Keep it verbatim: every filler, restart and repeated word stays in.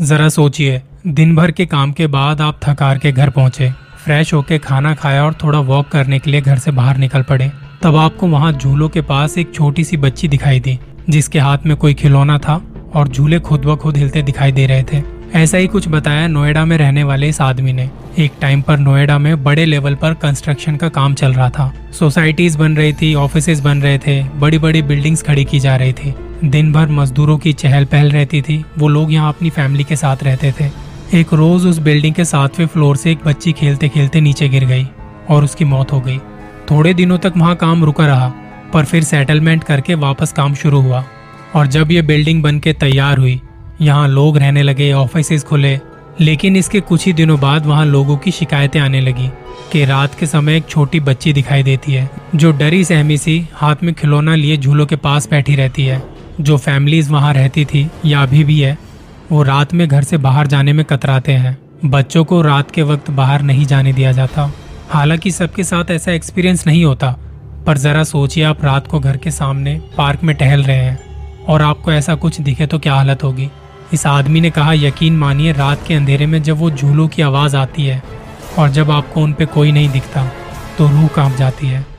ज़रा सोचिए, दिन भर के काम के बाद आप थकार के घर पहुंचे, फ्रेश होके खाना खाया और थोड़ा वॉक करने के लिए घर से बाहर निकल पड़े। तब आपको वहाँ झूलों के पास एक छोटी सी बच्ची दिखाई दी जिसके हाथ में कोई खिलौना था और झूले खुद ब खुद हिलते दिखाई दे रहे थे। ऐसा ही कुछ बताया नोएडा में रहने वाले इस आदमी ने। एक टाइम पर नोएडा में बड़े लेवल पर कंस्ट्रक्शन का काम चल रहा था, सोसाइटीज बन रही थी, ऑफिसेज बन रहे थे, बड़ी बड़ी बिल्डिंग्स खड़ी की जा रही थी। दिन भर मजदूरों की चहल पहल रहती थी। वो लोग यहाँ अपनी फैमिली के साथ रहते थे। एक रोज उस बिल्डिंग के सातवें फ्लोर से एक बच्ची खेलते खेलते नीचे गिर गई और उसकी मौत हो गई। थोड़े दिनों तक वहाँ काम रुका रहा, पर फिर सेटलमेंट करके वापस काम शुरू हुआ। और जब ये बिल्डिंग बन के तैयार हुई, यहाँ लोग रहने लगे, ऑफिसेज खुले, लेकिन इसके कुछ ही दिनों बाद वहाँ लोगों की शिकायतें आने लगी कि रात के समय एक छोटी बच्ची दिखाई देती है जो डरी सहमी सी हाथ में खिलौना लिए झूलों के पास बैठी रहती है। जो फैमिलीज वहाँ रहती थी या अभी भी है, वो रात में घर से बाहर जाने में कतराते हैं। बच्चों को रात के वक्त बाहर नहीं जाने दिया जाता। हालांकि सबके साथ ऐसा एक्सपीरियंस नहीं होता, पर ज़रा सोचिए, आप रात को घर के सामने पार्क में टहल रहे हैं और आपको ऐसा कुछ दिखे तो क्या हालत होगी। इस आदमी ने कहा, यकीन मानिए, रात के अंधेरे में जब वो झूलों की आवाज़ आती है और जब आपको उन पे कोई नहीं दिखता, तो रूह कांप जाती है।